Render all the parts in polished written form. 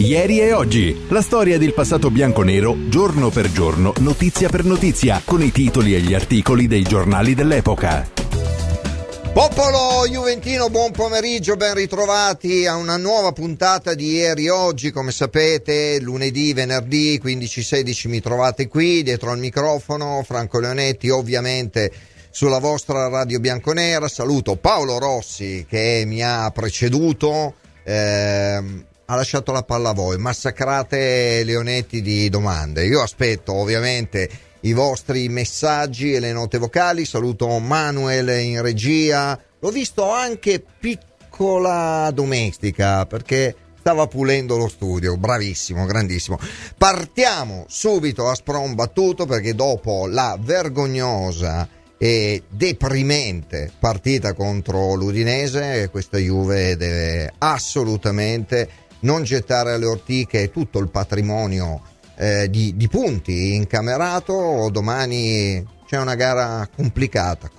Ieri e Oggi, la storia del passato bianconero, giorno per giorno, notizia per notizia, con i titoli e gli articoli dei giornali dell'epoca. Popolo Juventino, buon pomeriggio, ben ritrovati a una nuova puntata di Ieri e Oggi. Come sapete, lunedì, venerdì 15-16 mi trovate qui dietro al microfono, Franco Leonetti, ovviamente sulla vostra radio bianconera. Saluto Paolo Rossi che mi ha preceduto, ha lasciato la palla a voi, massacrate Leonetti di domande. Io aspetto ovviamente i vostri messaggi e le note vocali. Saluto Manuel in regia, l'ho visto anche piccola domestica perché stava pulendo lo studio, bravissimo, grandissimo. Partiamo subito a sprombattuto perché dopo la vergognosa e deprimente partita contro l'Udinese, questa Juve deve assolutamente non gettare alle ortiche tutto il patrimonio di punti incamerato. Domani c'è una gara complicata,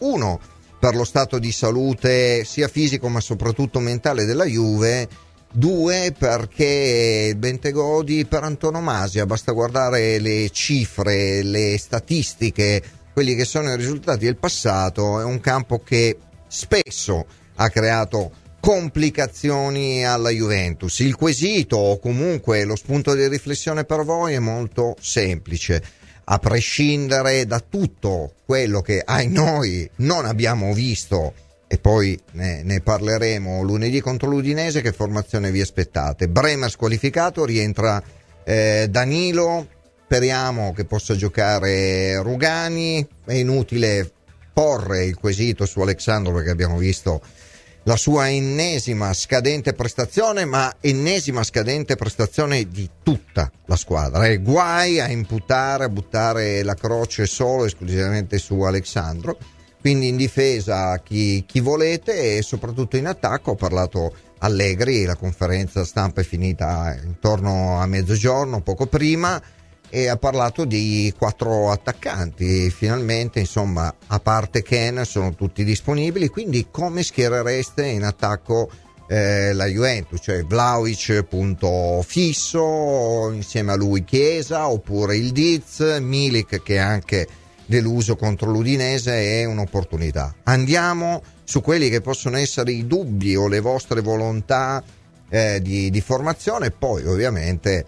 uno per lo stato di salute sia fisico ma soprattutto mentale della Juve, due perché il Bentegodi per antonomasia, basta guardare le cifre, le statistiche, quelli che sono i risultati del passato, è un campo che spesso ha creato complicazioni alla Juventus. Il quesito, o comunque lo spunto di riflessione per voi, è molto semplice: a prescindere da tutto quello che noi non abbiamo visto, e poi ne parleremo lunedì contro l'Udinese, che formazione vi aspettate? Bremer squalificato, rientra Danilo, speriamo che possa giocare Rugani. È inutile porre il quesito su Alex Sandro perché abbiamo visto la sua ennesima scadente prestazione di tutta la squadra. E guai a buttare la croce solo esclusivamente su Alex Sandro. Quindi in difesa chi volete, e soprattutto in attacco. Ho parlato Allegri, la conferenza stampa è finita intorno a mezzogiorno, poco prima, e ha parlato di 4 attaccanti finalmente, insomma, a parte Kane sono tutti disponibili. Quindi come schierereste in attacco la Juventus? Cioè Vlahovic punto fisso, insieme a lui Chiesa, oppure Yıldız, Milik che è anche deluso contro l'Udinese è un'opportunità. Andiamo su quelli che possono essere i dubbi o le vostre volontà di formazione, poi ovviamente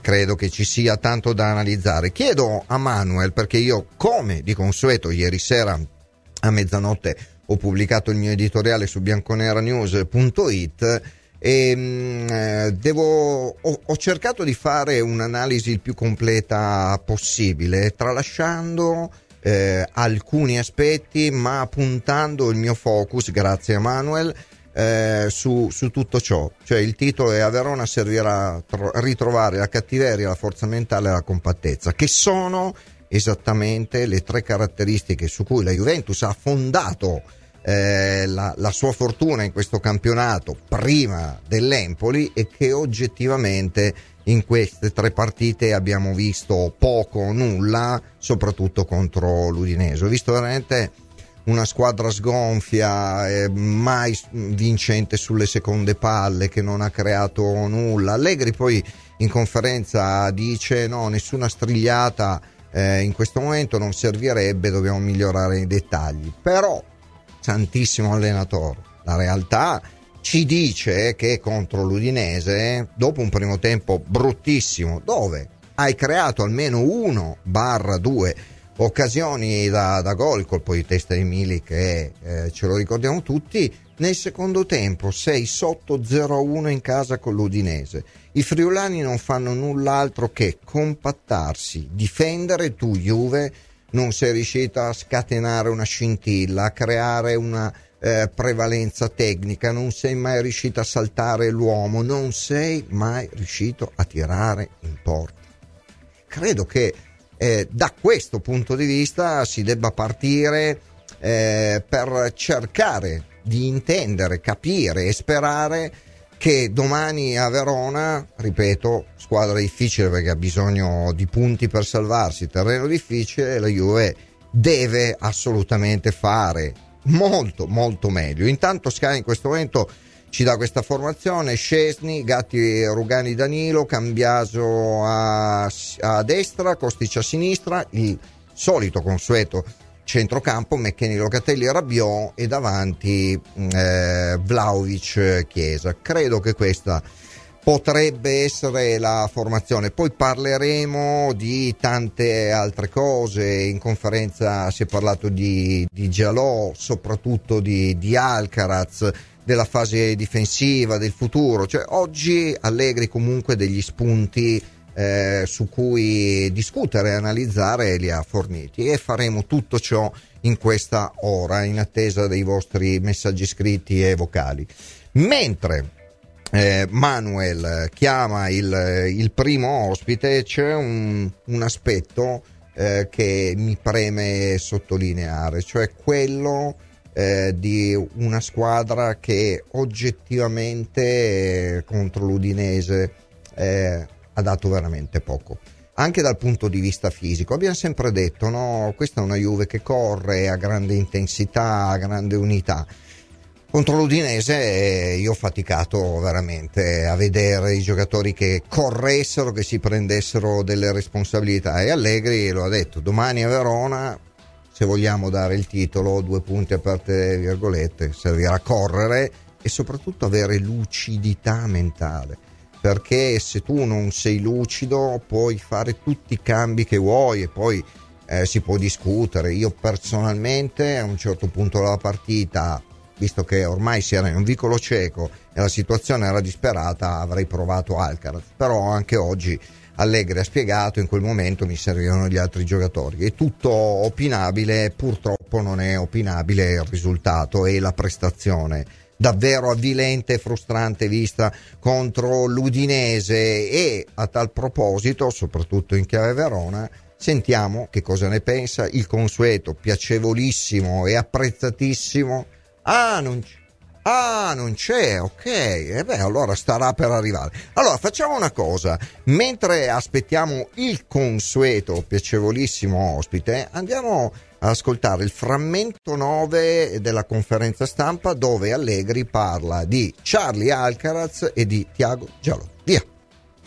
credo che ci sia tanto da analizzare. Chiedo a Manuel perché io, come di consueto, ieri sera a mezzanotte ho pubblicato il mio editoriale su bianconeranews.it e ho cercato di fare un'analisi il più completa possibile, tralasciando alcuni aspetti ma puntando il mio focus, grazie a Manuel, su tutto ciò. Cioè il titolo è: a Verona servirà ritrovare la cattiveria, la forza mentale e la compattezza, che sono esattamente le 3 caratteristiche su cui la Juventus ha fondato la sua fortuna in questo campionato prima dell'Empoli, e che oggettivamente in queste 3 partite abbiamo visto poco o nulla, soprattutto contro l'Udinese. Ho visto veramente una squadra sgonfia, mai vincente sulle seconde palle, che non ha creato nulla. Allegri poi in conferenza dice: no, nessuna strigliata in questo momento non servirebbe, dobbiamo migliorare i dettagli. Però, santissimo allenatore, la realtà ci dice che contro l'Udinese, dopo un primo tempo bruttissimo, dove hai creato almeno 1-2 occasioni da gol, colpo di testa di Milik che ce lo ricordiamo tutti, nel secondo tempo sei sotto 0-1 in casa con l'Udinese. I friulani non fanno null'altro che compattarsi, difendere. Tu Juve non sei riuscita a scatenare una scintilla, a creare una prevalenza tecnica, non sei mai riuscita a saltare l'uomo, non sei mai riuscito a tirare in porta. Credo che da questo punto di vista si debba partire per cercare di intendere, capire e sperare che domani a Verona, ripeto, squadra difficile perché ha bisogno di punti per salvarsi, terreno difficile, la Juve deve assolutamente fare molto molto meglio. Intanto Sky in questo momento ci dà questa formazione: Szczęsny, Gatti, Rugani, Danilo, Cambiaso a destra, Kostic a sinistra, il solito consueto centrocampo, McKennie, Locatelli, Rabiot, e davanti Vlahovic, Chiesa. Credo che questa potrebbe essere la formazione. Poi parleremo di tante altre cose. In conferenza si è parlato di Djaló, soprattutto di Alcaraz, della fase difensiva, del futuro. Cioè, oggi Allegri comunque degli spunti su cui discutere e analizzare li ha forniti, e faremo tutto ciò in questa ora, in attesa dei vostri messaggi scritti e vocali. Mentre Manuel chiama il primo ospite, c'è un aspetto che mi preme sottolineare, cioè quello di una squadra che oggettivamente contro l'Udinese ha dato veramente poco, anche dal punto di vista fisico. Abbiamo sempre detto, no, questa è una Juve che corre a grande intensità, a grande unità. Contro l'Udinese io ho faticato veramente a vedere i giocatori che corressero, che si prendessero delle responsabilità, e Allegri lo ha detto: domani a Verona, se vogliamo dare il titolo, 2 punti aperte virgolette, servirà correre e soprattutto avere lucidità mentale, perché se tu non sei lucido puoi fare tutti i cambi che vuoi e poi si può discutere. Io personalmente a un certo punto della partita, visto che ormai si era in un vicolo cieco e la situazione era disperata, avrei provato Alcaraz, però anche oggi Allegri ha spiegato: in quel momento mi servivano gli altri giocatori. È tutto opinabile, purtroppo non è opinabile il risultato e la prestazione davvero avvilente e frustrante vista contro l'Udinese. E a tal proposito, soprattutto in chiave Verona, sentiamo che cosa ne pensa il consueto piacevolissimo e apprezzatissimo non c'è, ok, allora starà per arrivare. Allora facciamo una cosa: mentre aspettiamo il consueto piacevolissimo ospite, andiamo ad ascoltare il frammento 9 della conferenza stampa, dove Allegri parla di Charlie Alcaraz e di Thiago Djaló. Via.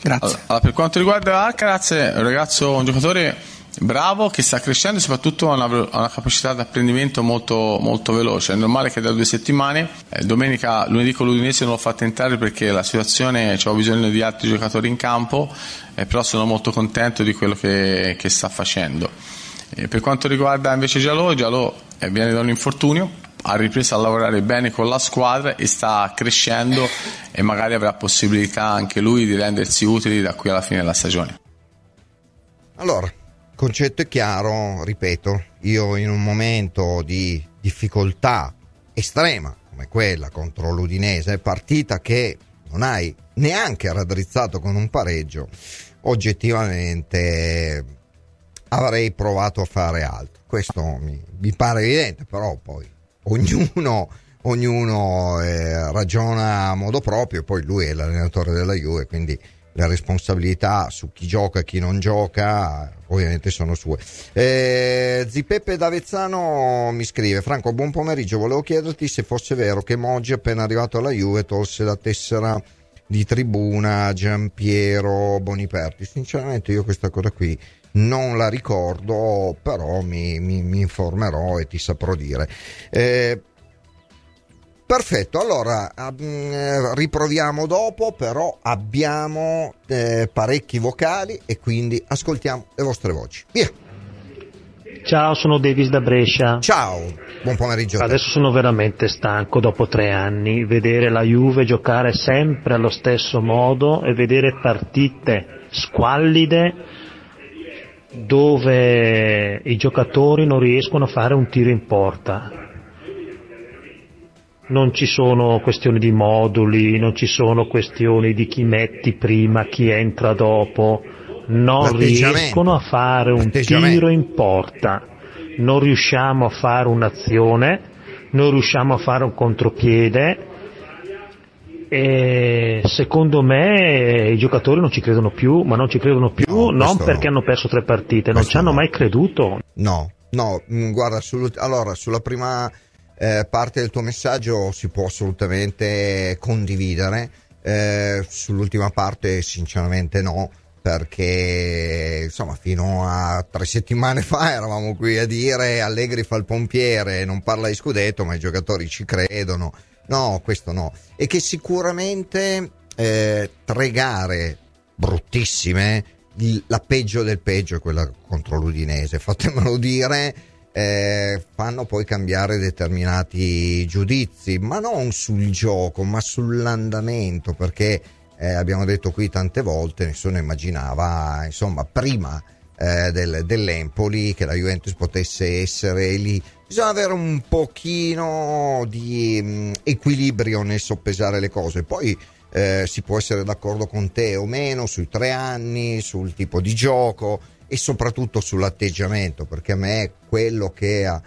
Grazie. Allora, per quanto riguarda Alcaraz, è un ragazzo, un giocatore bravo che sta crescendo e soprattutto ha una capacità di apprendimento molto, molto veloce. È normale che da 2 settimane, lunedì con l'Udinese non l'ho fatto entrare perché la situazione, c'ho bisogno di altri giocatori in campo, però sono molto contento di quello che sta facendo. Per quanto riguarda invece Djaló, viene da un infortunio, ha ripreso a lavorare bene con la squadra e sta crescendo e magari avrà possibilità anche lui di rendersi utili da qui alla fine della stagione. Allora, concetto è chiaro, ripeto, io in un momento di difficoltà estrema come quella contro l'Udinese, partita che non hai neanche raddrizzato con un pareggio, oggettivamente avrei provato a fare altro. Questo mi pare evidente, però poi ognuno ragiona a modo proprio. Poi lui è l'allenatore della Juve, quindi le responsabilità su chi gioca e chi non gioca ovviamente sono sue. Zipeppe d'Avezzano mi scrive: Franco, buon pomeriggio, volevo chiederti se fosse vero che Moggi, appena arrivato alla Juve, tolse la tessera di tribuna a Giampiero Boniperti. Sinceramente io questa cosa qui non la ricordo, però mi informerò e ti saprò dire. Perfetto, allora riproviamo dopo, però abbiamo parecchi vocali e quindi ascoltiamo le vostre voci. Via! Ciao, sono Davis da Brescia. Ciao, buon pomeriggio. Adesso sono veramente stanco dopo 3 anni, vedere la Juve giocare sempre allo stesso modo e vedere partite squallide dove i giocatori non riescono a fare un tiro in porta. Non ci sono questioni di moduli, non ci sono questioni di chi metti prima, chi entra dopo, non riescono a fare un tiro in porta, non riusciamo a fare un'azione, non riusciamo a fare un contropiede, e secondo me i giocatori non ci credono più, ma non ci credono più, no, non perché hanno perso 3 partite, non ci hanno mai creduto. No, guarda, allora sulla prima parte del tuo messaggio si può assolutamente condividere, sull'ultima parte sinceramente no, perché insomma fino a 3 settimane fa eravamo qui a dire Allegri fa il pompiere, non parla di scudetto ma i giocatori ci credono, no, questo no, e che sicuramente 3 gare bruttissime, la peggio del peggio è quella contro l'Udinese, fatemelo dire, fanno poi cambiare determinati giudizi, ma non sul gioco ma sull'andamento, perché abbiamo detto qui tante volte, nessuno immaginava insomma prima dell'Empoli che la Juventus potesse essere lì. Bisogna avere un pochino di equilibrio nel soppesare le cose, poi si può essere d'accordo con te o meno sui 3 anni, sul tipo di gioco e soprattutto sull'atteggiamento, perché a me quello che ha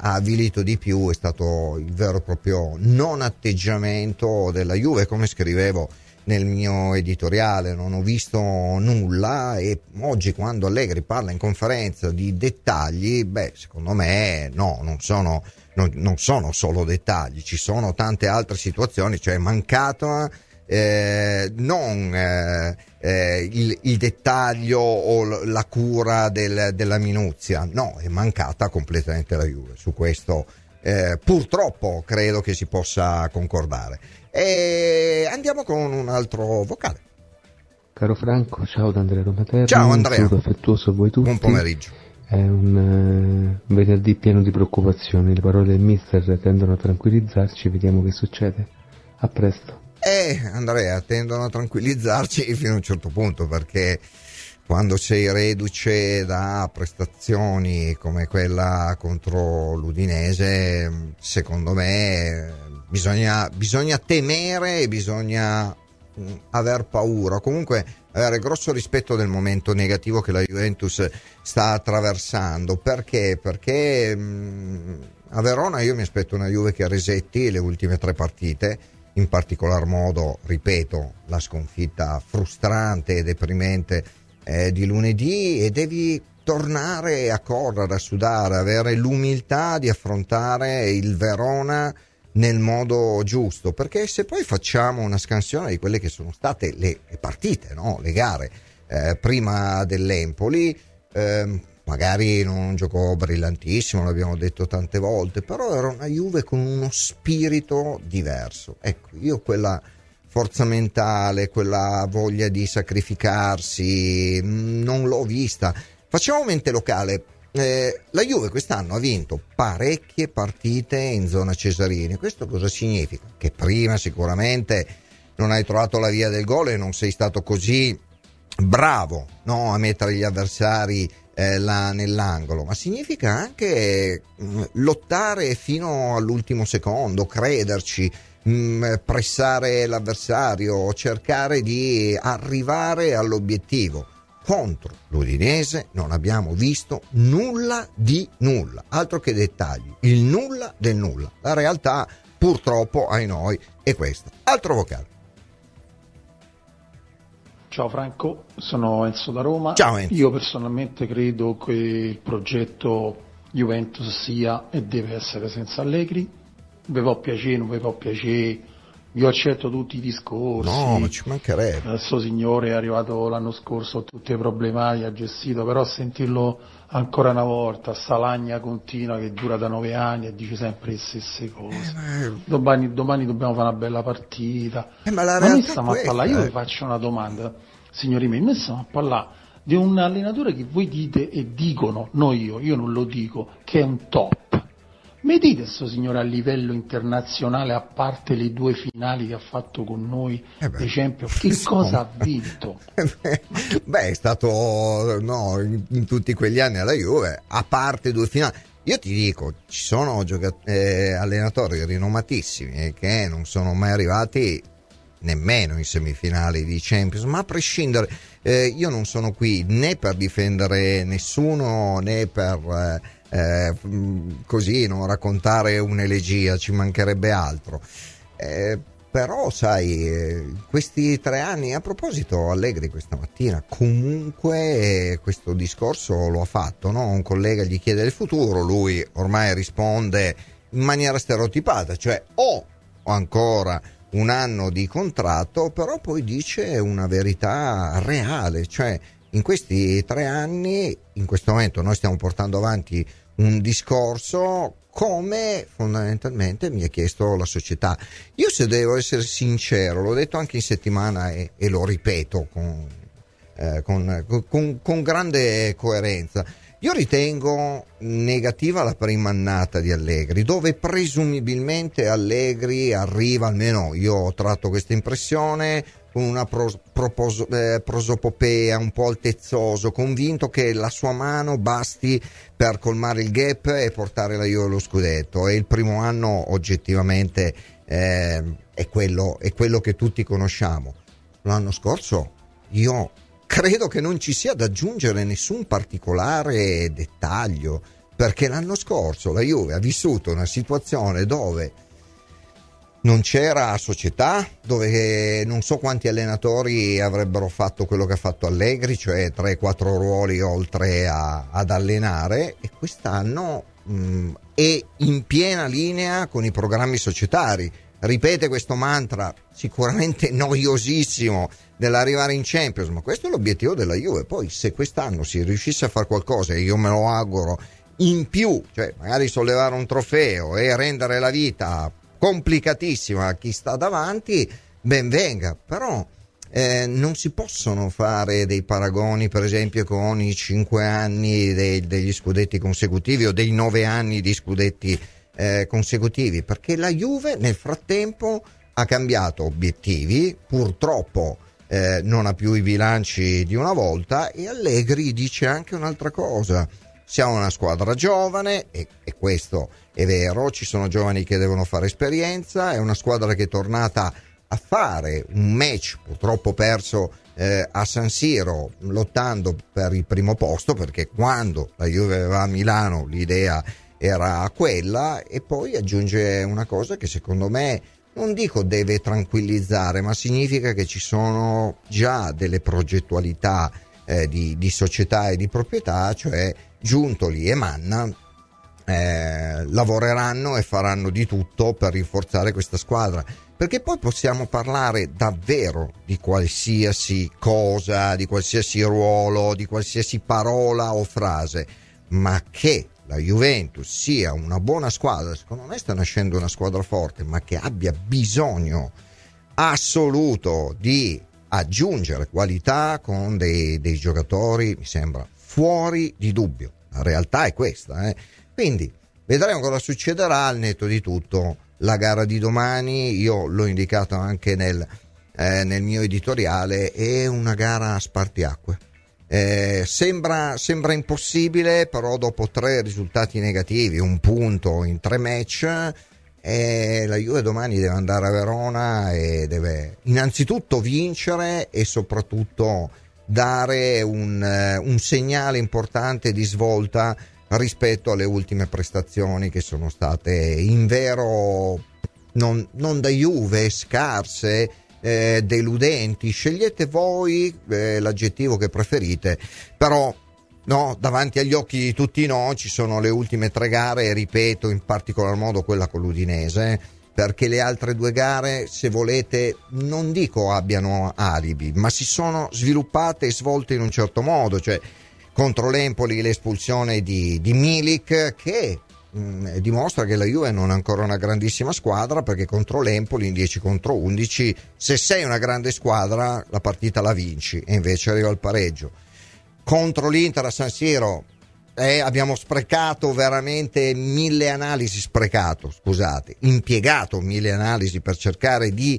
avvilito di più è stato il vero e proprio non atteggiamento della Juve, come scrivevo nel mio editoriale, non ho visto nulla, e oggi quando Allegri parla in conferenza di dettagli, beh, secondo me no, non sono solo dettagli, ci sono tante altre situazioni, cioè è mancato il dettaglio o la cura della minuzia, no, è mancata completamente la Juve, su questo purtroppo credo che si possa concordare. E andiamo con un altro vocale. Caro Franco, ciao da Andrea Romaterra. Ciao Andrea, un saluto affettuoso a voi tutti, buon pomeriggio. È un venerdì pieno di preoccupazioni, le parole del mister tendono a tranquillizzarci, vediamo che succede, a presto. Andrea, tendono a tranquillizzarci fino a un certo punto, perché quando sei reduce da prestazioni come quella contro l'Udinese, secondo me bisogna temere e bisogna aver paura, comunque avere grosso rispetto del momento negativo che la Juventus sta attraversando. Perché a Verona io mi aspetto una Juve che resetti le ultime 3 partite, in particolar modo, ripeto, la sconfitta frustrante e deprimente di lunedì, e devi tornare a correre, a sudare, avere l'umiltà di affrontare il Verona nel modo giusto, perché se poi facciamo una scansione di quelle che sono state le partite, no? Le gare prima dell'Empoli, magari non giocò brillantissimo, l'abbiamo detto tante volte, però era una Juve con uno spirito diverso, ecco, io quella forza mentale, quella voglia di sacrificarsi non l'ho vista. Facciamo mente locale, la Juve quest'anno ha vinto parecchie partite in zona Cesarini, questo cosa significa? Che prima sicuramente non hai trovato la via del gol e non sei stato così bravo, no, a mettere gli avversari là nell'angolo, ma significa anche lottare fino all'ultimo secondo, crederci, pressare l'avversario, cercare di arrivare all'obiettivo. Contro l'Udinese non abbiamo visto nulla di nulla, altro che dettagli, il nulla del nulla. La realtà purtroppo ai noi è questa. Altro vocale. Ciao Franco, sono Enzo da Roma. Ciao Enzo. Io personalmente credo che il progetto Juventus sia e deve essere senza Allegri. Vi può piacere, non vi può piacere, io accetto tutti i discorsi, no, ma ci mancherebbe, il suo signore è arrivato l'anno scorso, tutte le problematiche ha gestito, però sentirlo ancora una volta, sta lagna continua che dura da 9 anni e dice sempre le stesse cose, domani dobbiamo fare una bella partita, ma noi stiamo a parlare, io vi faccio una domanda, signori miei, noi stiamo a parlare di un allenatore che voi dite e dicono, no, io non lo dico, che è un top. Mi dite questo signore a livello internazionale, a parte le 2 finali che ha fatto con noi, dei Champions, che cosa ha vinto? È stato in tutti quegli anni alla Juve, a parte 2 finali. Io ti dico, ci sono allenatori rinomatissimi che non sono mai arrivati nemmeno in semifinali di Champions, ma a prescindere, io non sono qui né per difendere nessuno né per... così non raccontare un'elegia, ci mancherebbe altro, però sai, questi 3 anni, a proposito Allegri questa mattina comunque questo discorso lo ha fatto, no? Un collega gli chiede il futuro, lui ormai risponde in maniera stereotipata, cioè ho ancora un anno di contratto, però poi dice una verità reale, cioè in questi 3 anni, in questo momento noi stiamo portando avanti un discorso come fondamentalmente mi ha chiesto la società. Io, se devo essere sincero, l'ho detto anche in settimana e lo ripeto con grande coerenza, io ritengo negativa la prima annata di Allegri, dove presumibilmente Allegri arriva, almeno io ho tratto questa impressione, con una prosopopea, un po' altezzoso, convinto che la sua mano basti per colmare il gap e portare la Juve allo scudetto. E il primo anno oggettivamente è quello che tutti conosciamo. L'anno scorso io credo che non ci sia da aggiungere nessun particolare dettaglio, perché l'anno scorso la Juve ha vissuto una situazione dove non c'era società, dove non so quanti allenatori avrebbero fatto quello che ha fatto Allegri, cioè 3-4 ruoli oltre ad allenare, e quest'anno è in piena linea con i programmi societari. Ripete questo mantra sicuramente noiosissimo dell'arrivare in Champions, ma questo è l'obiettivo della Juve. Poi se quest'anno si riuscisse a fare qualcosa, e io me lo auguro, in più, cioè magari sollevare un trofeo e rendere la vita complicatissima a chi sta davanti, ben venga, però non si possono fare dei paragoni, per esempio, con i 5 anni degli scudetti consecutivi o dei 9 anni di scudetti consecutivi, perché la Juve nel frattempo ha cambiato obiettivi, purtroppo non ha più i bilanci di una volta, e Allegri dice anche un'altra cosa: siamo una squadra giovane, e questo è vero, ci sono giovani che devono fare esperienza, è una squadra che è tornata a fare un match purtroppo perso a San Siro, lottando per il primo posto, perché quando la Juve va a Milano l'idea era quella. E poi aggiunge una cosa che secondo me, non dico deve tranquillizzare, ma significa che ci sono già delle progettualità di società e di proprietà, cioè Giuntoli e Manna lavoreranno e faranno di tutto per rinforzare questa squadra, perché poi possiamo parlare davvero di qualsiasi cosa, di qualsiasi ruolo, di qualsiasi parola o frase, ma che la Juventus sia una buona squadra, secondo me sta nascendo una squadra forte, ma che abbia bisogno assoluto di aggiungere qualità con dei giocatori, mi sembra fuori di dubbio. La realtà è questa, eh? Quindi vedremo cosa succederà. Al netto di tutto, la gara di domani, io l'ho indicato anche nel mio editoriale, è una gara a spartiacque. Sembra impossibile, però dopo 3 risultati negativi, 1 punto in 3 match, la Juve domani deve andare a Verona e deve innanzitutto vincere e soprattutto dare un segnale importante di svolta rispetto alle ultime prestazioni, che sono state in vero non da Juve, scarse, deludenti, scegliete voi l'aggettivo che preferite, però no, davanti agli occhi di tutti noi ci sono le ultime 3 gare, e ripeto in particolar modo quella con l'Udinese, perché le altre 2 gare, se volete, non dico abbiano alibi, ma si sono sviluppate e svolte in un certo modo, cioè contro l'Empoli l'espulsione di Milik, che dimostra che la Juve non è ancora una grandissima squadra, perché contro l'Empoli in 10 contro 11, se sei una grande squadra la partita la vinci, e invece arriva al pareggio. Contro l'Inter a San Siro abbiamo sprecato veramente 1000 analisi, impiegato 1000 analisi per cercare di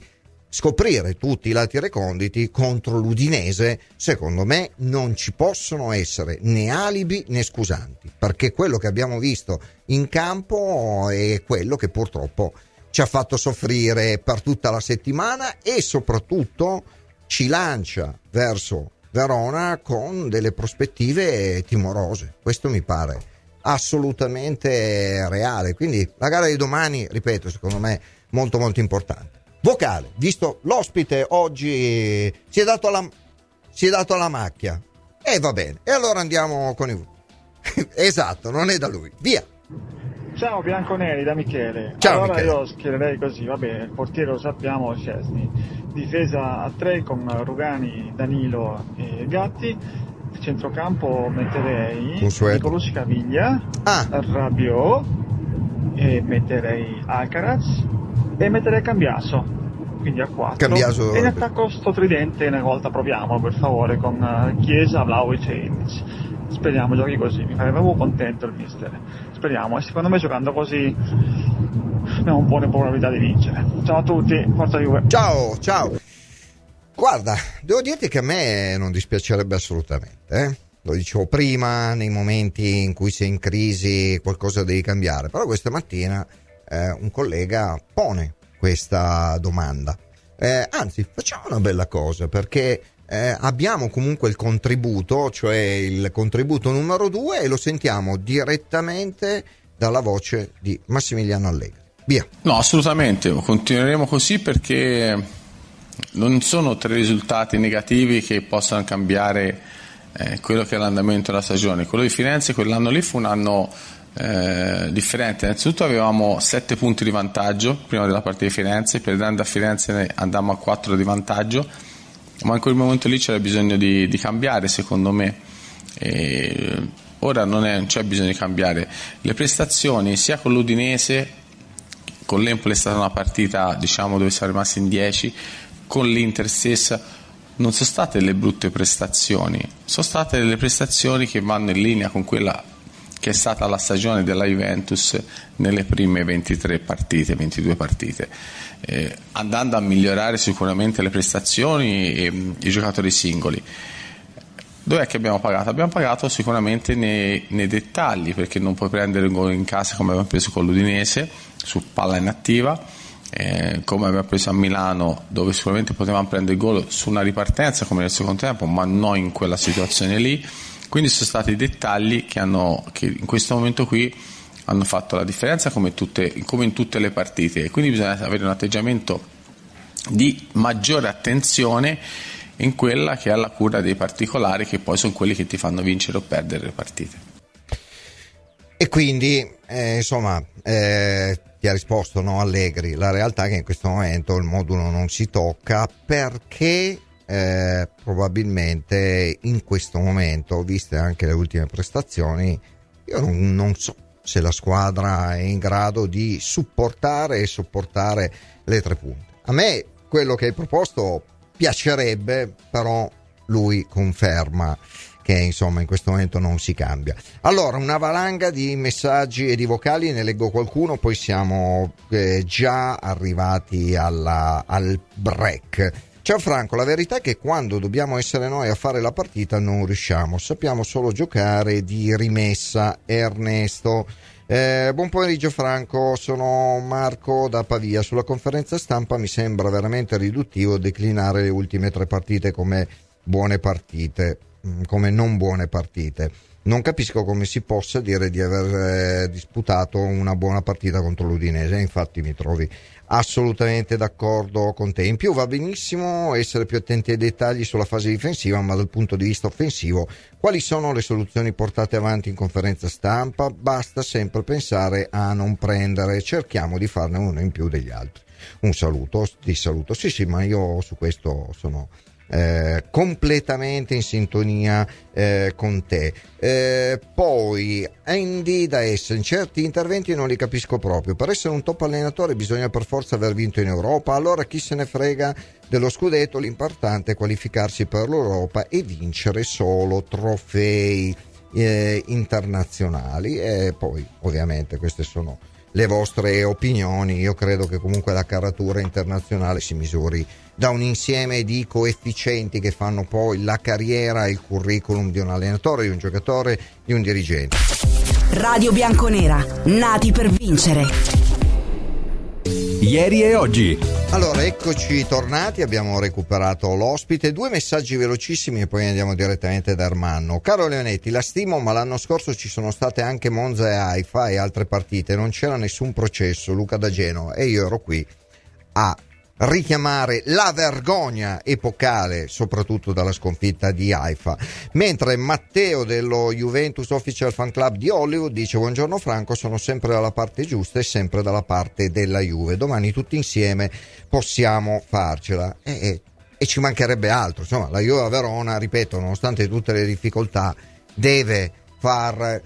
scoprire tutti i lati reconditi. Contro l'Udinese secondo me non ci possono essere né alibi né scusanti, perché quello che abbiamo visto in campo è quello che purtroppo ci ha fatto soffrire per tutta la settimana, e soprattutto ci lancia verso Verona con delle prospettive timorose. Questo mi pare assolutamente reale, quindi la gara di domani, ripeto, secondo me molto molto importante. Vocale, visto l'ospite oggi si è dato alla macchia, e va bene, e allora andiamo con i esatto, non è da lui, via. Ciao bianconeri, da Michele. Ciao, allora Michele. Io schiererei così, vabbè, il portiere lo sappiamo, Szczęsny. Difesa a tre con Rugani, Danilo e Gatti. Centrocampo metterei Nicolas Caviglia, Rabiot, e metterei Alcaraz e metterei Cambiaso, quindi a 4. Cambiaso... e in attacco sto tridente una volta proviamo, per favore, con Chiesa, Vlahovic e Yıldız. Speriamo giochi così, mi farebbe molto contento il mister, speriamo, e secondo me giocando così abbiamo buone probabilità di vincere. Ciao a tutti, forza Juve. Ciao, ciao. Guarda, devo dirti che a me non dispiacerebbe assolutamente, eh? Lo dicevo prima, nei momenti in cui sei in crisi qualcosa devi cambiare, però questa mattina un collega pone questa domanda. Anzi, facciamo una bella cosa, perché abbiamo comunque il contributo, cioè il contributo numero 2, e lo sentiamo direttamente dalla voce di Massimiliano Allegri. Via. No, assolutamente, continueremo così perché... non sono tre risultati negativi che possano cambiare quello che è l'andamento della stagione. Quello di Firenze quell'anno lì fu un anno differente. Innanzitutto avevamo 7 punti di vantaggio prima della partita di Firenze, perdendo a Firenze andammo a 4 di vantaggio, ma in quel momento lì c'era bisogno di cambiare, secondo me. E ora non c'è bisogno di cambiare. Le prestazioni sia con l'Udinese, con l'Empoli è stata una partita, diciamo, dove siamo rimasti in 10, con l'Inter stessa non sono state delle brutte prestazioni, sono state delle prestazioni che vanno in linea con quella che è stata la stagione della Juventus nelle prime 22 partite, andando a migliorare sicuramente le prestazioni e i giocatori singoli. Dov'è che abbiamo pagato? Abbiamo pagato sicuramente nei dettagli, perché non puoi prendere un gol in casa come abbiamo preso con l'Udinese su palla inattiva, come abbiamo preso a Milano, dove sicuramente potevamo prendere il gol su una ripartenza come nel secondo tempo, ma non in quella situazione lì. Quindi sono stati i dettagli che in questo momento qui hanno fatto la differenza, come in tutte le partite, e quindi bisogna avere un atteggiamento di maggiore attenzione in quella che è la cura dei particolari, che poi sono quelli che ti fanno vincere o perdere le partite. E quindi ti ha risposto, no, Allegri? La realtà è che in questo momento il modulo non si tocca, perché probabilmente in questo momento, viste anche le ultime prestazioni, io non so se la squadra è in grado di sopportare le 3 punte. A me quello che hai proposto piacerebbe, però lui conferma che insomma in questo momento non si cambia. Allora, una valanga di messaggi e di vocali, ne leggo qualcuno, poi siamo già arrivati al break. Ciao Franco, la verità è che quando dobbiamo essere noi a fare la partita non riusciamo, sappiamo solo giocare di rimessa. Ernesto, buon pomeriggio Franco, sono Marco da Pavia. Sulla conferenza stampa mi sembra veramente riduttivo declinare le ultime 3 partite come buone partite, come non buone partite. Non capisco come si possa dire di aver disputato una buona partita contro l'Udinese. Infatti mi trovi assolutamente d'accordo con te. In più va benissimo essere più attenti ai dettagli sulla fase difensiva, ma dal punto di vista offensivo quali sono le soluzioni portate avanti in conferenza stampa? Basta sempre pensare a non prendere, cerchiamo di farne uno in più degli altri. Un saluto, ti saluto. Sì, ma io su questo sono completamente in sintonia con te. Poi Andy da Essen, certi interventi non li capisco proprio, per essere un top allenatore bisogna per forza aver vinto in Europa, allora chi se ne frega dello scudetto, l'importante è qualificarsi per l'Europa e vincere solo trofei internazionali. E poi ovviamente queste sono le vostre opinioni, io credo che comunque la caratura internazionale si misuri da un insieme di coefficienti che fanno poi la carriera e il curriculum di un allenatore, di un giocatore, di un dirigente. Radio Bianconera, nati per vincere. Ieri e oggi. Allora, eccoci tornati, abbiamo recuperato l'ospite. 2 messaggi velocissimi e poi andiamo direttamente da Ermanno. Caro Leonetti, la stimo, ma l'anno scorso ci sono state anche Monza e Haifa e altre partite, non c'era nessun processo. Luca da Genova, e io ero qui a richiamare la vergogna epocale soprattutto dalla sconfitta di Haifa, mentre Matteo dello Juventus Official Fan Club di Hollywood dice: buongiorno Franco, sono sempre dalla parte giusta e sempre dalla parte della Juve, domani tutti insieme possiamo farcela. E ci mancherebbe altro, insomma, la Juve a Verona, ripeto, nonostante tutte le difficoltà deve far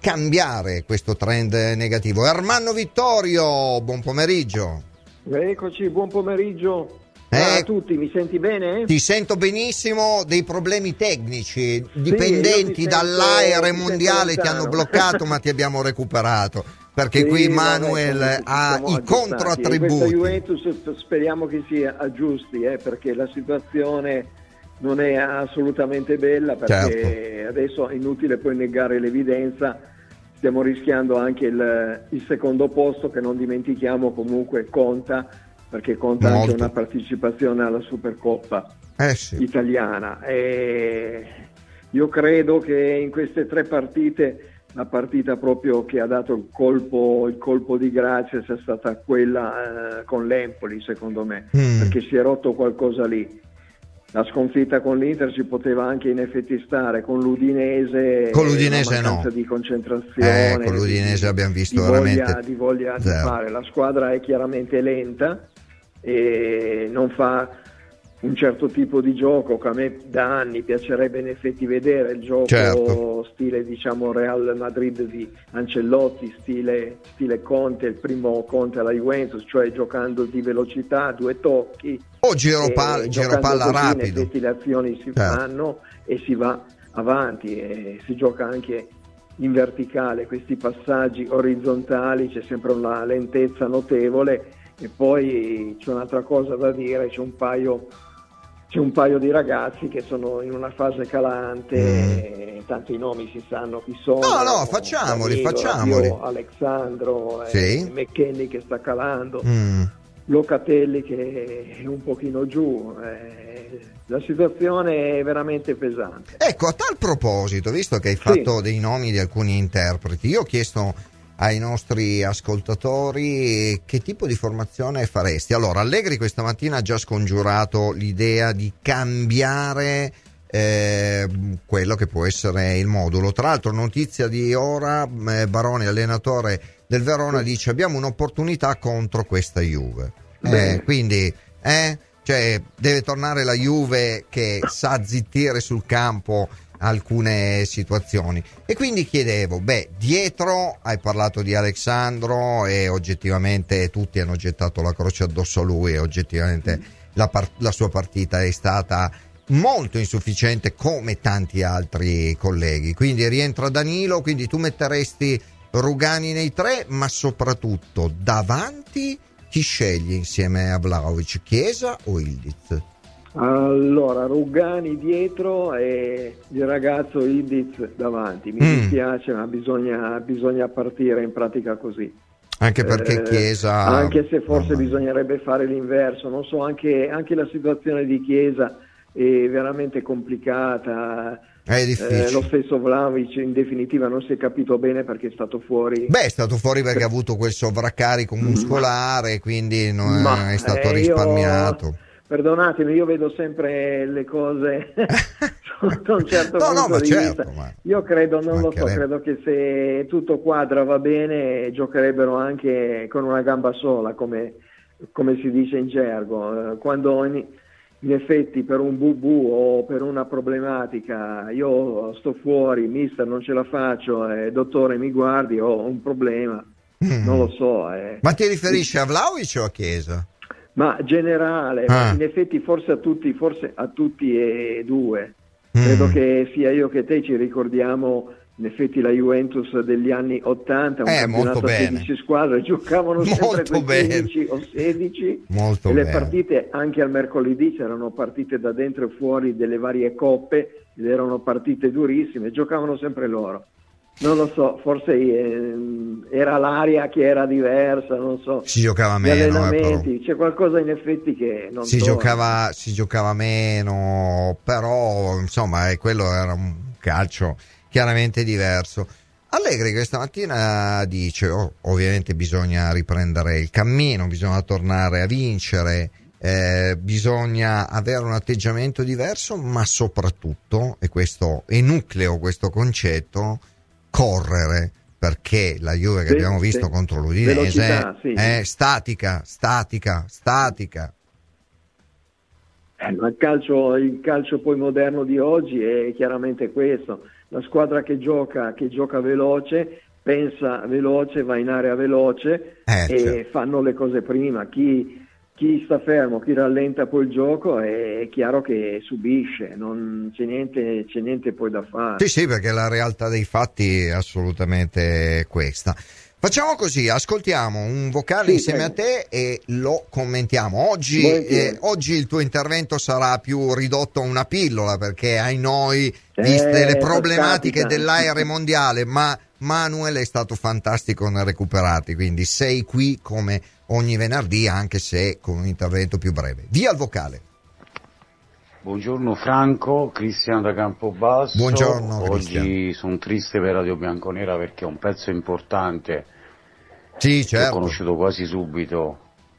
cambiare questo trend negativo. Ermanno Vittorio, buon pomeriggio. Eccoci, buon pomeriggio a tutti, mi senti bene? Ti sento benissimo, dei problemi tecnici dipendenti dall'aereo mondiale ti hanno bloccato ma ti abbiamo recuperato, perché sì, qui Manuel ha i controattributi. Questa Juventus speriamo che si aggiusti, perché la situazione non è assolutamente bella, perché adesso è inutile poi negare l'evidenza. Stiamo rischiando anche il secondo posto, che non dimentichiamo comunque conta, perché conta molto. Anche una partecipazione alla Supercoppa italiana. E io credo che in queste tre partite la partita proprio che ha dato il colpo di grazia sia stata quella con l'Empoli, secondo me, perché si è rotto qualcosa lì. La sconfitta con l'Inter ci poteva anche in effetti stare, con l'Udinese no, di concentrazione, con l'Udinese abbiamo visto di voglia di fare. La squadra è chiaramente lenta e non fa un certo tipo di gioco che a me da anni piacerebbe in effetti vedere, il gioco stile diciamo Real Madrid di Ancelotti, stile Conte, il primo Conte alla Juventus, cioè giocando di velocità, due tocchi o giropalla rapido, in effetti le azioni si fanno e si va avanti e si gioca anche in verticale, questi passaggi orizzontali, c'è sempre una lentezza notevole. E poi c'è un'altra cosa da dire, c'è un paio di ragazzi che sono in una fase calante, tanto i nomi si sanno chi sono. No, facciamoli. Rabiot, Alex Sandro, McKennie che sta calando, Locatelli che è un pochino giù, la situazione è veramente pesante. Ecco, a tal proposito, visto che hai fatto dei nomi di alcuni interpreti, io ho chiesto ai nostri ascoltatori che tipo di formazione faresti. Allora, Allegri questa mattina ha già scongiurato l'idea di cambiare quello che può essere il modulo. Tra l'altro, notizia di ora, Baroni, allenatore del Verona, dice: abbiamo un'opportunità contro questa Juve, quindi cioè, deve tornare la Juve che sa zittire sul campo alcune situazioni. E quindi chiedevo, dietro hai parlato di Alex Sandro e oggettivamente tutti hanno gettato la croce addosso a lui e oggettivamente la sua partita è stata molto insufficiente come tanti altri colleghi, quindi rientra Danilo, quindi tu metteresti Rugani nei tre, ma soprattutto davanti chi scegli insieme a Vlahovic, Chiesa o Yıldız? Allora, Rugani dietro e il ragazzo Yıldız davanti. Mi dispiace, ma bisogna partire in pratica così. Anche perché Chiesa... Anche se forse bisognerebbe fare l'inverso. Non so, anche la situazione di Chiesa è veramente complicata. È difficile. Lo stesso Vlahovic in definitiva non si è capito bene perché è stato fuori. È stato fuori perché ha avuto quel sovraccarico muscolare, quindi non è stato risparmiato. Perdonatemi, io vedo sempre le cose sotto un certo punto di vista. Io credo, non lo so, credo che se tutto quadra va bene giocherebbero anche con una gamba sola, come si dice in gergo, quando in effetti per un bubu o per una problematica io sto fuori, mister non ce la faccio, dottore mi guardi, ho un problema, non lo so. Ma ti riferisci a Vlahovic o a Chiesa? Ma generale, in effetti forse a tutti e due. Credo che sia io che te ci ricordiamo in effetti la Juventus degli anni 80, un campionato a 16 squadre, giocavano molto sempre 15 o 16 molto e le partite anche al mercoledì c'erano partite da dentro e fuori delle varie coppe ed erano partite durissime, giocavano sempre loro. Non lo so, forse era l'aria che era diversa, non so. Si giocava meno, allenamenti, c'è qualcosa in effetti che non si giocava meno, però insomma, quello era un calcio chiaramente diverso. Allegri questa mattina dice ovviamente bisogna riprendere il cammino, bisogna tornare a vincere, bisogna avere un atteggiamento diverso, ma soprattutto, e questo è nucleo questo concetto, correre, perché la Juve che abbiamo visto contro l'Udinese velocità, è statica. Il calcio poi moderno di oggi è chiaramente questo: la squadra che gioca veloce, pensa veloce, va in area veloce e fanno le cose prima. Chi sta fermo, chi rallenta poi il gioco è chiaro che subisce, non c'è niente poi da fare. Sì, perché la realtà dei fatti è assolutamente questa. Facciamo così, ascoltiamo un vocale insieme a te e lo commentiamo. Oggi il tuo intervento sarà più ridotto a una pillola, perché ai noi, viste le problematiche dell'aereo mondiale, ma Manuel è stato fantastico nel recuperarti, quindi sei qui come ogni venerdì, anche se con un intervento più breve. Via il vocale. Buongiorno Franco, Cristiano da Campobasso. Buongiorno Cristiano. Oggi sono triste per Radio Bianconera perché è un pezzo importante. Sì, certo. Ho conosciuto quasi subito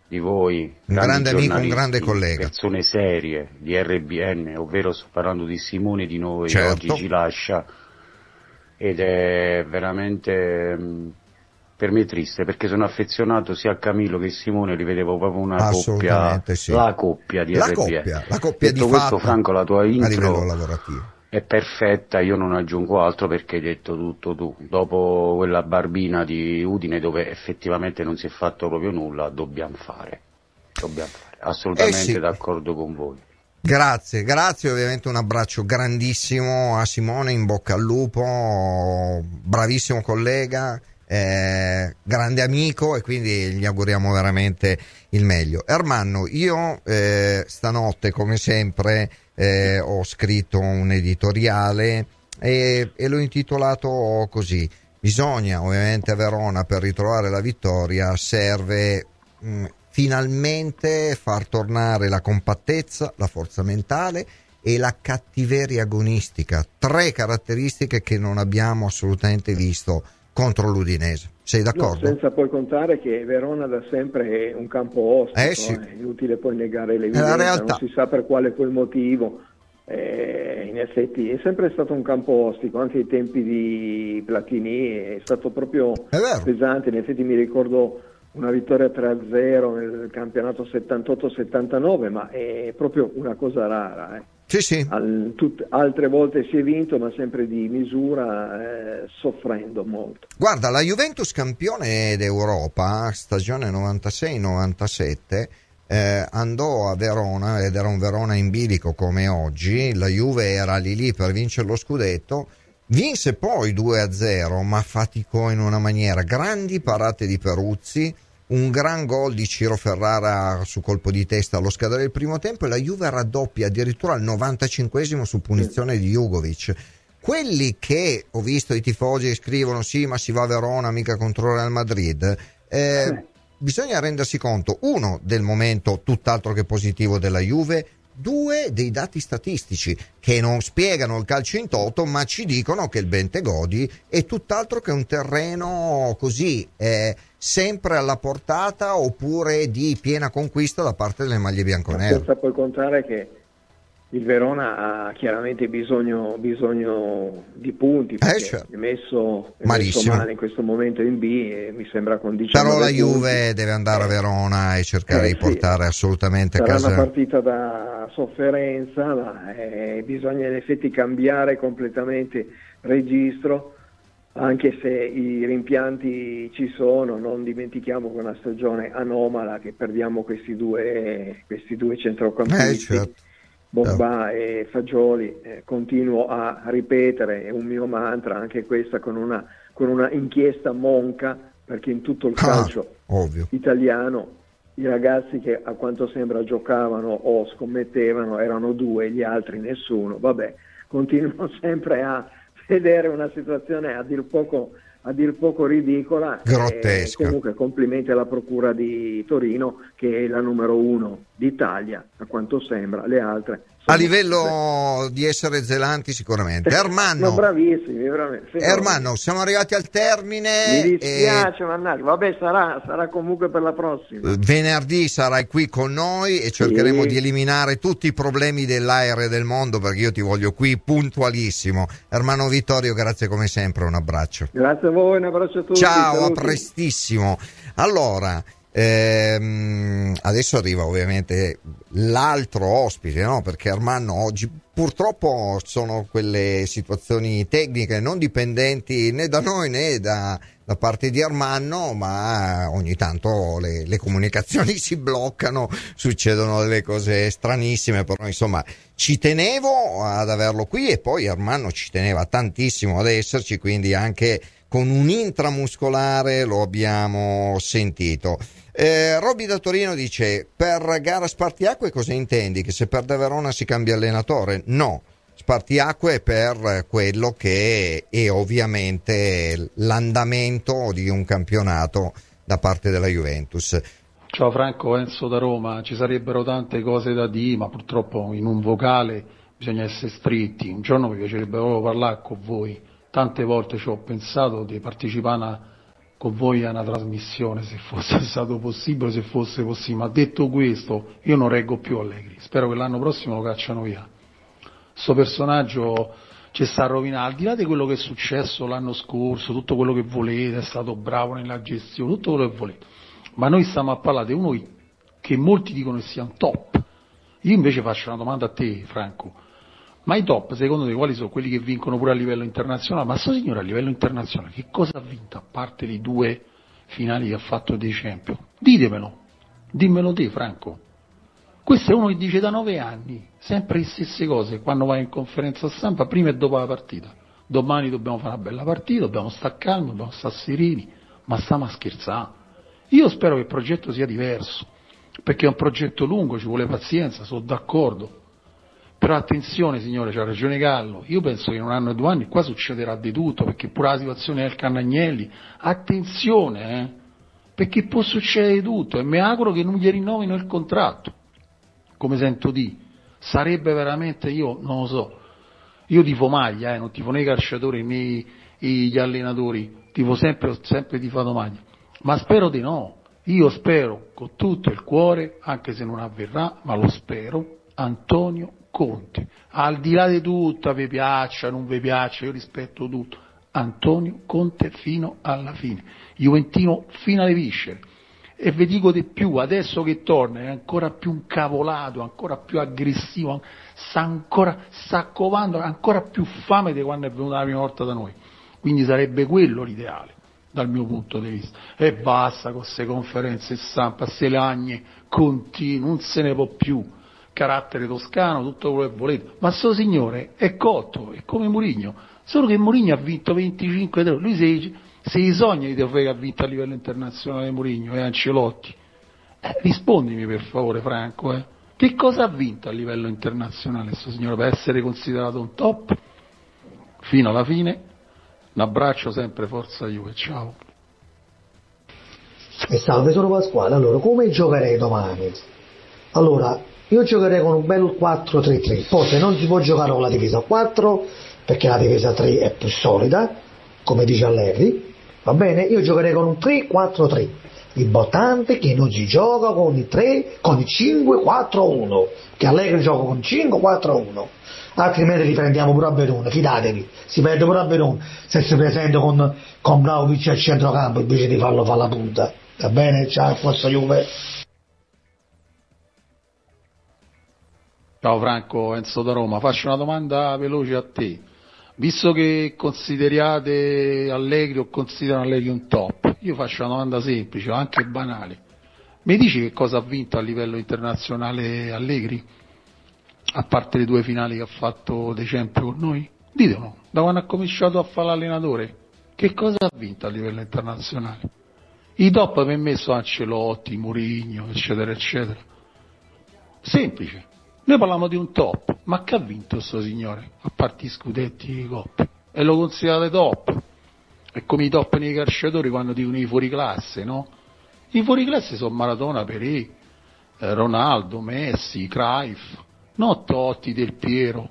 di voi, un grande amico, un grande collega, persone serie di RBN, ovvero sto parlando di Simone Di Noi, certo. Oggi ci lascia ed è veramente per me triste, perché sono affezionato sia a Camillo che a Simone, li vedevo proprio una coppia, sì. la coppia di fatto. Questo Franco, la tua intro è perfetta, io non aggiungo altro perché hai detto tutto tu. Dopo quella barbina di Udine dove effettivamente non si è fatto proprio nulla, dobbiamo fare, assolutamente d'accordo con voi. Grazie, ovviamente un abbraccio grandissimo a Simone, in bocca al lupo, bravissimo collega, grande amico, e quindi gli auguriamo veramente il meglio. Ermanno, io stanotte come sempre ho scritto un editoriale e l'ho intitolato così: bisogna ovviamente a Verona, per ritrovare la vittoria serve finalmente far tornare la compattezza, la forza mentale e la cattiveria agonistica, tre caratteristiche che non abbiamo assolutamente visto contro l'Udinese. Sei d'accordo? No, senza poi contare che Verona da sempre è un campo ostico, è inutile poi negare l'evidenza, non si sa per quale poi motivo, in effetti è sempre stato un campo ostico, anche ai tempi di Platini è stato proprio pesante. In effetti mi ricordo una vittoria 3-0 nel campionato 78-79, ma è proprio una cosa rara. Sì. Altre volte si è vinto, ma sempre di misura, soffrendo molto. Guarda, la Juventus campione d'Europa stagione 96-97 andò a Verona, ed era un Verona in bilico come oggi, la Juve era lì per vincere lo scudetto, vinse poi 2-0 ma faticò in una maniera, grandi parate di Peruzzi, un gran gol di Ciro Ferrara su colpo di testa allo scadere del primo tempo, e la Juve raddoppia addirittura al 95esimo su punizione di Jugovic. Quelli che ho visto, i tifosi scrivono sì ma si va a Verona mica contro Real Madrid, bisogna rendersi conto, uno, del momento tutt'altro che positivo della Juve, due, dei dati statistici che non spiegano il calcio in toto ma ci dicono che il Bentegodi è tutt'altro che un terreno così sempre alla portata oppure di piena conquista da parte delle maglie bianconere. Senza poi contare che il Verona ha chiaramente bisogno di punti, perché è messo male in questo momento in B, e mi sembra con 19 però la punti. Juve deve andare a Verona e cercare di portare assolutamente a casa. Sarà una partita da sofferenza, ma bisogna in effetti cambiare completamente registro, anche se i rimpianti ci sono. Non dimentichiamo che è una stagione anomala, che perdiamo questi due centrocampisti, Bomba e Fagioli. Continuo a ripetere, è un mio mantra anche questa, con una inchiesta monca, perché in tutto il calcio italiano i ragazzi che a quanto sembra giocavano o scommettevano erano due, gli altri nessuno. Continuo sempre a vedere una situazione a dir poco ridicola, grottesca. Comunque complimenti alla procura di Torino, che è la numero 1 d'Italia a quanto sembra, le altre a livello di essere zelanti sicuramente. Ermanno, no, bravissimi, veramente. Ermanno, siamo arrivati al termine. Mi dispiace, mannaggia. Vabbè, sarà comunque per la prossima. Venerdì sarai qui con noi e cercheremo di eliminare tutti i problemi dell'aereo del mondo, perché io ti voglio qui puntualissimo. Ermanno Vittorio, grazie come sempre, un abbraccio. Grazie a voi, un abbraccio a tutti. Ciao, saluti. A prestissimo. Allora, adesso arriva ovviamente l'altro ospite, no? Perché Ermanno oggi purtroppo sono quelle situazioni tecniche non dipendenti né da noi né da parte di Ermanno, ma ogni tanto le comunicazioni si bloccano, succedono delle cose stranissime, però insomma ci tenevo ad averlo qui, e poi Ermanno ci teneva tantissimo ad esserci, quindi anche con un intramuscolare lo abbiamo sentito. Robby da Torino dice: per gara spartiacque cosa intendi? Che se perde Verona si cambia allenatore? No, spartiacque per quello che è ovviamente l'andamento di un campionato da parte della Juventus. Ciao Franco, Enzo da Roma. Ci sarebbero tante cose da dire, ma purtroppo in un vocale bisogna essere stretti. Un giorno mi piacerebbe proprio parlare con voi, tante volte ci ho pensato di partecipare con voi a una trasmissione, se fosse stato possibile, ma detto questo io non reggo più Allegri, spero che l'anno prossimo lo cacciano via. Sto personaggio ci sta a rovinare, al di là di quello che è successo l'anno scorso, tutto quello che volete, è stato bravo nella gestione, tutto quello che volete, ma noi stiamo a parlare di uno che molti dicono che sia un top. Io invece faccio una domanda a te, Franco. Ma i top, secondo te, quali sono? Quelli che vincono pure a livello internazionale? Ma sto signore a livello internazionale che cosa ha vinto, a parte le due finali che ha fatto dei Champions? Ditemelo, dimmelo te Franco. Questo è uno che dice da 9 anni sempre le stesse cose, quando va in conferenza stampa, prima e dopo la partita: domani dobbiamo fare una bella partita, dobbiamo stare calmi, dobbiamo stare sereni. Ma stiamo a scherzare? Io spero che il progetto sia diverso, perché è un progetto lungo, ci vuole pazienza, sono d'accordo. Però attenzione signore, c'ha ragione Gallo, io penso che in 1 anno e 2 anni qua succederà di tutto, perché pure la situazione del Cannagnelli, attenzione, perché può succedere di tutto, e mi auguro che non gli rinnovino il contratto, come sento di, sarebbe veramente, io non lo so, io tifo maglia, non tifo né i calciatori né gli allenatori, tifo sempre tifato maglia, ma spero di no, io spero con tutto il cuore, anche se non avverrà, ma lo spero, Antonio Conte, al di là di tutto, vi piaccia, non vi piaccia, io rispetto tutto, Antonio Conte fino alla fine, juventino fino alle viscere. E vi dico di più, adesso che torna è ancora più incavolato, ancora più aggressivo, sta covando, ancora più fame di quando è venuta la prima volta da noi, quindi sarebbe quello l'ideale dal mio punto di vista. E basta con queste conferenze stampa, se lagne continue, non se ne può più, carattere toscano, tutto quello che volete, ma sto signore è cotto, è come Mourinho, solo che Mourinho ha vinto 25 euro, lui se sogna di trofei che ha vinto a livello internazionale Mourinho e Ancelotti, rispondimi per favore Franco, che cosa ha vinto a livello internazionale sto signore per essere considerato un top fino alla fine? Un abbraccio, sempre forza Juve, ciao. E salve, sono Pasquale. Allora, come giocherei domani? Allora, io giocherei con un bel 4-3-3, poi se non si può giocare con la difesa 4, perché la difesa 3 è più solida, come dice Allegri, va bene? Io giocherei con un 3-4-3, l'importante è che non si gioca con i 3, con i 5-4-1, che Allegri gioca con 5-4-1, altrimenti li prendiamo pure a Verona, fidatevi, si perde pure a Verona, se si presenta con Vlahovic al centrocampo invece di farlo fare la punta, va bene? Ciao, forza Juve! Ciao Franco, Enzo da Roma, faccio una domanda veloce a te, visto che consideriate Allegri o considerano Allegri un top, io faccio una domanda semplice, anche banale, mi dici che cosa ha vinto a livello internazionale Allegri, a parte le due finali che ha fatto dei Champions con noi? Ditemelo, da quando ha cominciato a fare l'allenatore, che cosa ha vinto a livello internazionale? I top per me sono Ancelotti, Mourinho, eccetera eccetera, semplice. Noi parliamo di un top, ma che ha vinto sto signore? A parte i scudetti e le coppe, e lo considerate top? È come i top nei calciatori quando dicono i fuoriclasse, no? I fuoriclasse sono Maradona, Pelé, Ronaldo, Messi, Cruyff, no Totti, Del Piero.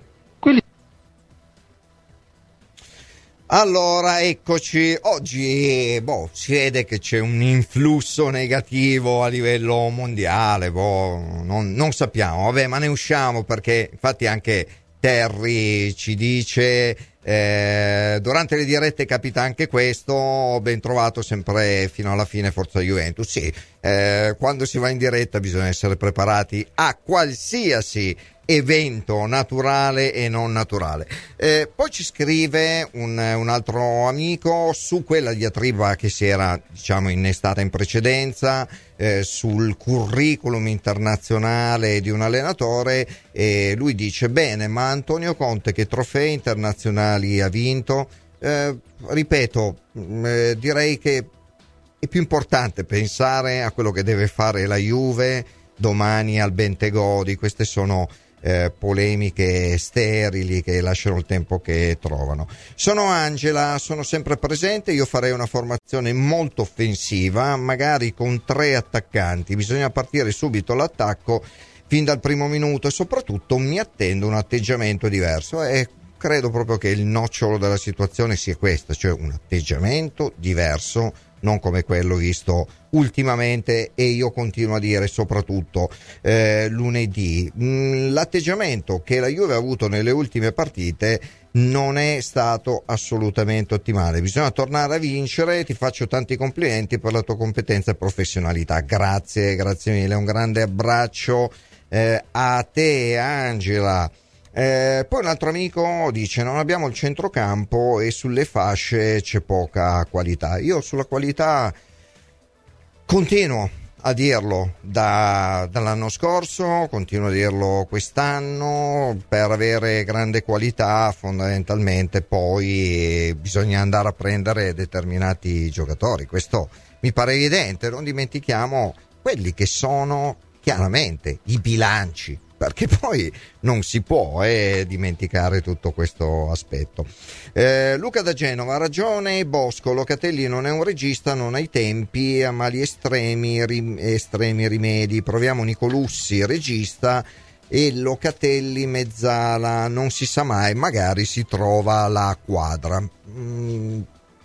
Allora, eccoci, oggi si vede che c'è un influsso negativo a livello mondiale, non sappiamo, ma ne usciamo, perché infatti anche Terry ci dice durante le dirette capita anche questo, ben trovato sempre fino alla fine, forza Juventus. Sì, quando si va in diretta bisogna essere preparati a qualsiasi evento naturale e non naturale. Poi ci scrive un altro amico su quella diatriba che si era innestata in precedenza sul curriculum internazionale di un allenatore, e lui dice: bene, ma Antonio Conte che trofei internazionali ha vinto? Ripeto, direi che è più importante pensare a quello che deve fare la Juve domani al Bentegodi. Queste sono polemiche sterili che lasciano il tempo che trovano. Sono Angela, sono sempre presente. Io farei una formazione molto offensiva, magari con 3 attaccanti. Bisogna partire subito l'attacco fin dal primo minuto, e soprattutto mi attendo un atteggiamento diverso, e credo proprio che il nocciolo della situazione sia questo, cioè un atteggiamento diverso, non come quello visto ultimamente, e io continuo a dire soprattutto lunedì. L'atteggiamento che la Juve ha avuto nelle ultime partite non è stato assolutamente ottimale. Bisogna tornare a vincere. Ti faccio tanti complimenti per la tua competenza e professionalità. Grazie mille, un grande abbraccio a te, Angela. Poi un altro amico dice: non abbiamo il centrocampo e sulle fasce c'è poca qualità. Io sulla qualità continuo a dirlo dall'anno scorso, continuo a dirlo quest'anno. Per avere grande qualità fondamentalmente poi bisogna andare a prendere determinati giocatori, questo mi pare evidente. Non dimentichiamo quelli che sono chiaramente i bilanci, perché poi non si può dimenticare tutto questo aspetto. Luca da Genova: ha ragione Bosco, Locatelli non è un regista, non ha i tempi, ha mali estremi rimedi. Proviamo Nicolussi regista e Locatelli mezzala, non si sa mai, magari si trova la quadra.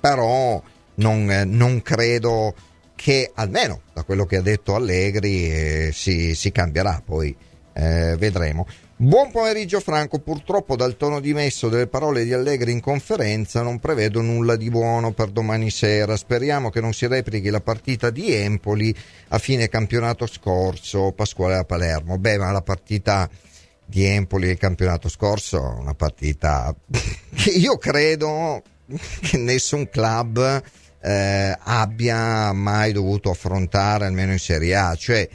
Però non credo che, almeno da quello che ha detto Allegri, si cambierà. Poi vedremo. Buon pomeriggio Franco, purtroppo dal tono dimesso delle parole di Allegri in conferenza non prevedo nulla di buono per domani sera. Speriamo che non si replichi la partita di Empoli a fine campionato scorso, Pasquale a Palermo. Ma la partita di Empoli del campionato scorso è una partita che io credo che nessun club abbia mai dovuto affrontare, almeno in Serie A. Cioè,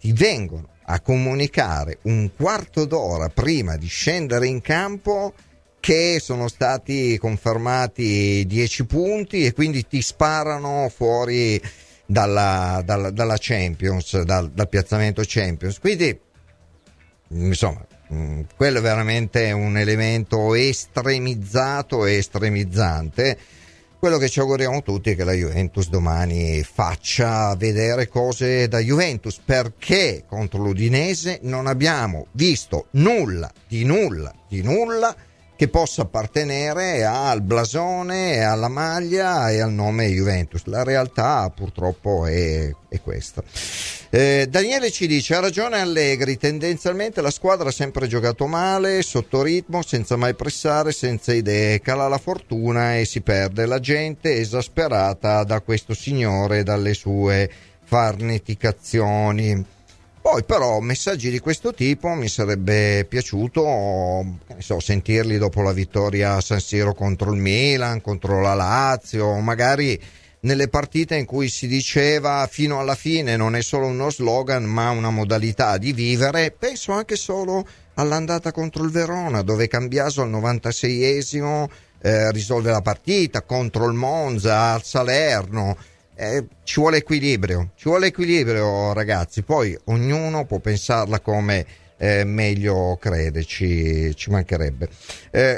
ti vengono a comunicare un quarto d'ora prima di scendere in campo che sono stati confermati 10 punti, e quindi ti sparano fuori dalla Champions, dal piazzamento Champions. Quindi quello è veramente un elemento estremizzato e estremizzante. Quello che ci auguriamo tutti è che la Juventus domani faccia vedere cose da Juventus, perché contro l'Udinese non abbiamo visto nulla che possa appartenere al blasone, alla maglia e al nome Juventus. La realtà purtroppo è questa. Daniele ci dice: ha ragione Allegri, tendenzialmente la squadra ha sempre giocato male, sotto ritmo, senza mai pressare, senza idee, cala la fortuna e si perde la gente esasperata da questo signore, dalle sue farneticazioni. Poi però messaggi di questo tipo mi sarebbe piaciuto sentirli dopo la vittoria a San Siro contro il Milan, contro la Lazio, magari nelle partite in cui si diceva fino alla fine non è solo uno slogan ma una modalità di vivere. Penso anche solo all'andata contro il Verona, dove Cambiaso al 96esimo risolve la partita, contro il Monza, al Salerno. Ci vuole equilibrio ragazzi, poi ognuno può pensarla come meglio crede, ci mancherebbe.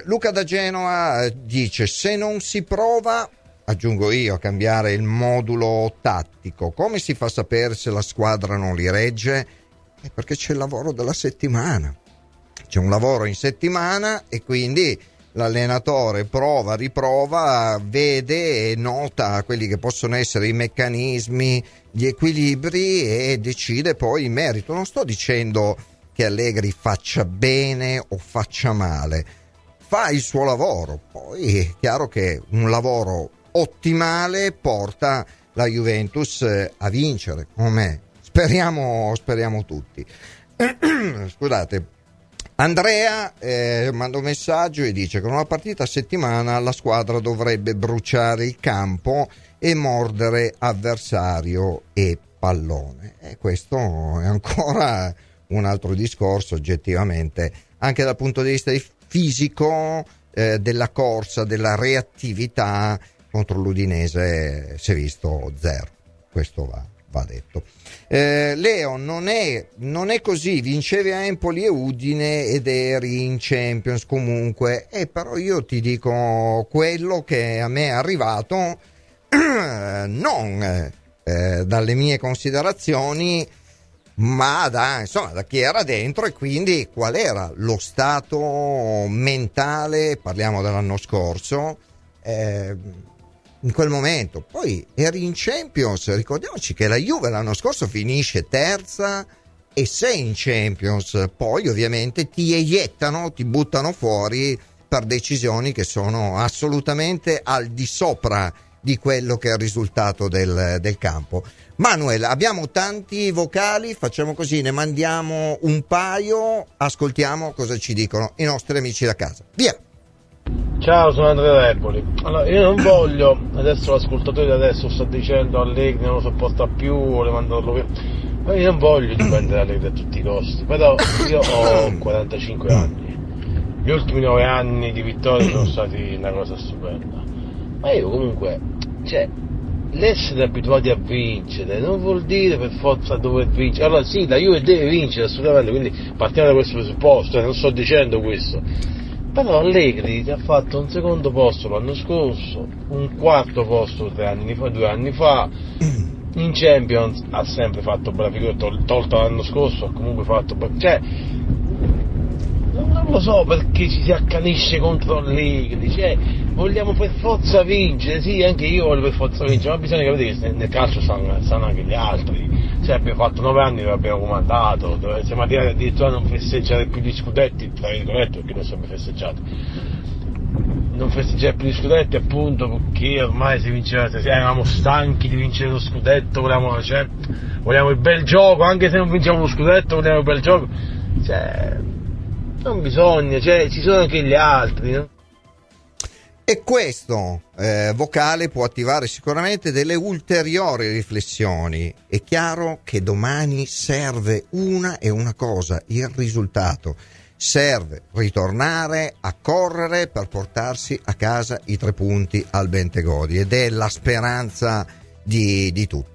Luca da Genova dice: se non si prova, aggiungo io, a cambiare il modulo tattico, come si fa a sapere se la squadra non li regge? È perché c'è il lavoro della settimana, c'è un lavoro in settimana e quindi l'allenatore prova, riprova, vede e nota quelli che possono essere i meccanismi, gli equilibri e decide poi in merito. Non sto dicendo che Allegri faccia bene o faccia male, fa il suo lavoro, poi è chiaro che un lavoro ottimale porta la Juventus a vincere, come speriamo tutti. Scusate. Andrea manda un messaggio e dice: con una partita a settimana la squadra dovrebbe bruciare il campo e mordere avversario e pallone. E questo è ancora un altro discorso, oggettivamente, anche dal punto di vista fisico, della corsa, della reattività. Contro l'Udinese si è visto zero, questo va detto. Leo, non è così, vincevi a Empoli e Udine ed eri in Champions comunque, però io ti dico quello che a me è arrivato non dalle mie considerazioni, ma da chi era dentro, e quindi qual era lo stato mentale, parliamo dell'anno scorso, in quel momento. Poi eri in Champions, ricordiamoci che la Juve l'anno scorso finisce terza e sei in Champions, poi ovviamente ti eiettano, ti buttano fuori per decisioni che sono assolutamente al di sopra di quello che è il risultato del campo. Manuel, abbiamo tanti vocali, facciamo così, ne mandiamo un paio, ascoltiamo cosa ci dicono i nostri amici da casa. Via! Ciao, sono Andrea Eboli. Allora, io non voglio, adesso l'ascoltatore di adesso sta dicendo Allegri non lo sopporta più, voleva mandarlo via, ma io non voglio dipendere da Allegri a tutti i costi, però io ho 45 anni, gli ultimi 9 anni di vittoria sono stati una cosa stupenda, ma io comunque, l'essere abituati a vincere non vuol dire per forza dover vincere. Allora sì, la Juve deve vincere assolutamente, quindi partiamo da questo presupposto, non sto dicendo questo. Però Allegri ha fatto un secondo posto l'anno scorso, un quarto posto 2 anni fa, in Champions ha sempre fatto bella figura, tolto l'anno scorso ha comunque fatto bella, non lo so perché ci si accanisce contro Allegri, vogliamo per forza vincere, sì anche io voglio per forza vincere, ma bisogna capire che nel calcio stanno anche gli altri, abbiamo fatto 9 anni che abbiamo comandato, siamo arrivati addirittura a non festeggiare più gli scudetti, tra virgolette, perché noi siamo festeggiati, non festeggiare più gli scudetti appunto perché ormai si vinceva, eravamo stanchi di vincere lo scudetto, vogliamo il bel gioco, anche se non vinciamo lo scudetto vogliamo il bel gioco, non bisogna, ci sono anche gli altri, no? E questo vocale può attivare sicuramente delle ulteriori riflessioni. È chiaro che domani serve una cosa, il risultato. Serve ritornare a correre per portarsi a casa i 3 punti al Bentegodi, ed è la speranza di tutti.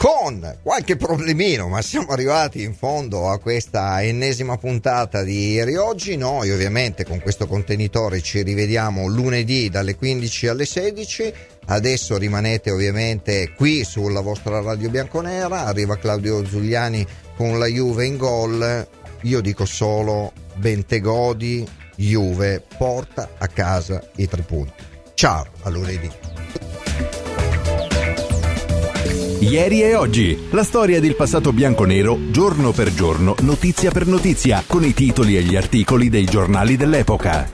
Con qualche problemino, ma siamo arrivati in fondo a questa ennesima puntata di Ieri Oggi. Noi ovviamente con questo contenitore ci rivediamo lunedì dalle 15 alle 16. Adesso rimanete ovviamente qui sulla vostra radio bianconera. Arriva Claudio Zuliani con la Juve in gol. Io dico solo: Bentegodi, Juve, porta a casa i 3 punti. Ciao, a lunedì. Ieri e oggi, la storia del passato bianconero, giorno per giorno, notizia per notizia, con i titoli e gli articoli dei giornali dell'epoca.